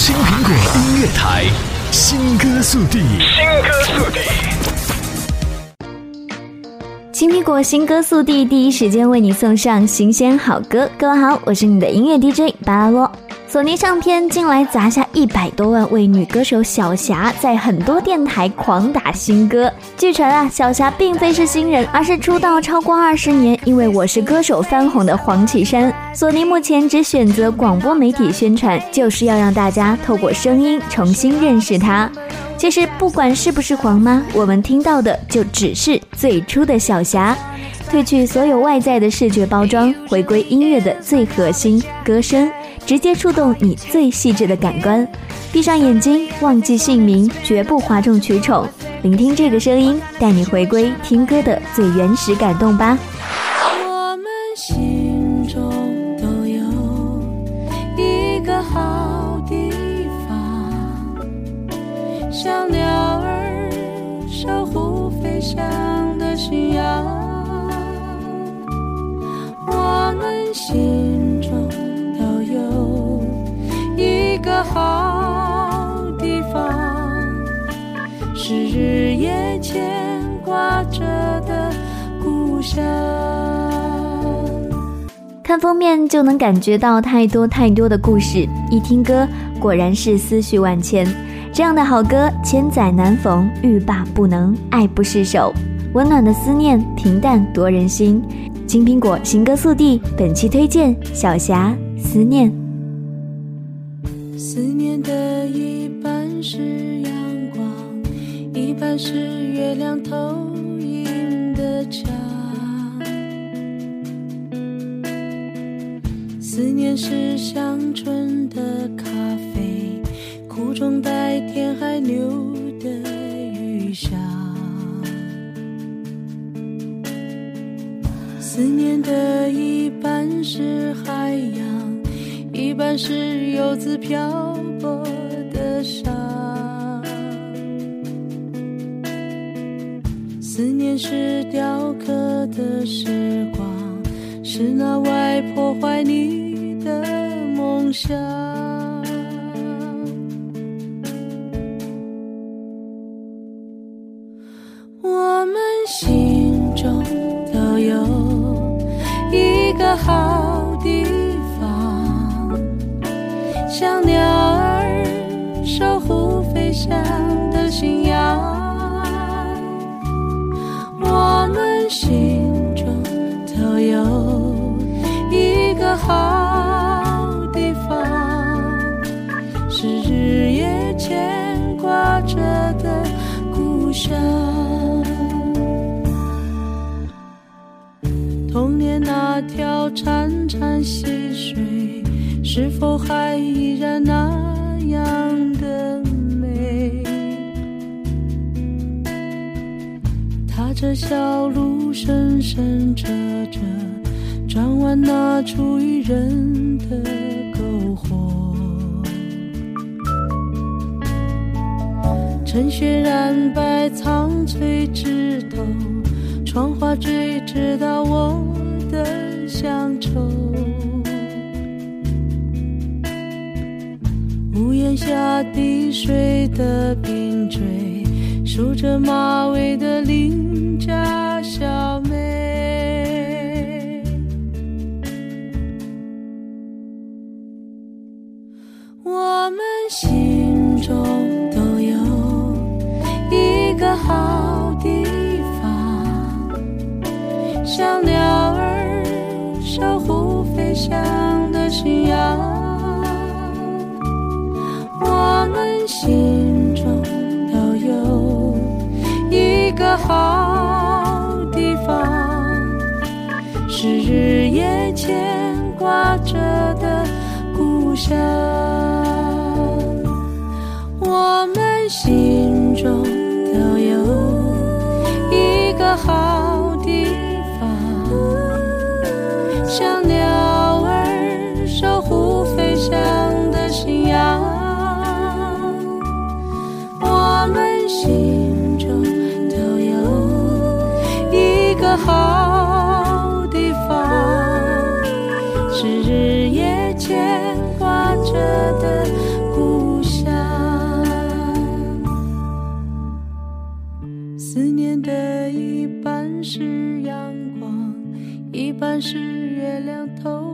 青苹果音乐台，新歌速递，新歌速递。青苹果新歌速递第一时间为你送上新鲜好歌。各位好，我是你的音乐 DJ 巴拉罗。索尼唱片近来砸下100多万为女歌手小霞在很多电台狂打新歌。据传啊，小霞并非是新人，而是出道超过20年，因为《我是歌手》翻红的黄绮珊。索尼目前只选择广播媒体宣传，就是要让大家透过声音重新认识她。其实不管是不是黄妈，我们听到的就只是最初的小霞。褪去所有外在的视觉包装，回归音乐的最核心歌声，直接触动你最细致的感官。闭上眼睛，忘记姓名，绝不哗众取宠，聆听这个声音，带你回归听歌的最原始感动吧。我们心中都有一个好地方，像鸟儿守护飞翔的信仰。我们心中都有一个好地方，是日夜牵挂着的故乡。看封面就能感觉到太多的故事，一听歌果然是思绪万千。这样的好歌千载难逢，欲罢不能，爱不释手。温暖的思念，平淡夺人心。青苹果新歌速递，本期推荐小霞思念。思念的一半是阳光，一半是月亮投影的墙。思念是香醇的咖啡，苦中带甜还牛的余香。思念的一半是海洋，一半是游子漂泊的沙。思念是雕刻的时光，是那外破坏你的梦想。我们心中都有一个好地方，像鸟儿守护飞翔的信仰。我们心中都有一个好地方，是日夜牵挂着的故乡。童年那条潺潺溪水，是否还依然那样的美？踏着小路深深折着，转弯那处渔人的篝火，晨雪染白苍翠枝头，窗花坠直到我的乡愁。屋檐下滴水的冰锥，梳着马尾的邻家小妹。我们心中都有一个好地方，像鸟儿守护飞翔的信仰。我们心中都有一个好地方，是日夜牵挂着的故乡。我们心中都有一个好，像鸟儿守护飞翔的信仰。我们心中都有一个好地方，是日夜牵挂着的故乡。思念的一半是阳光，一半是月亮透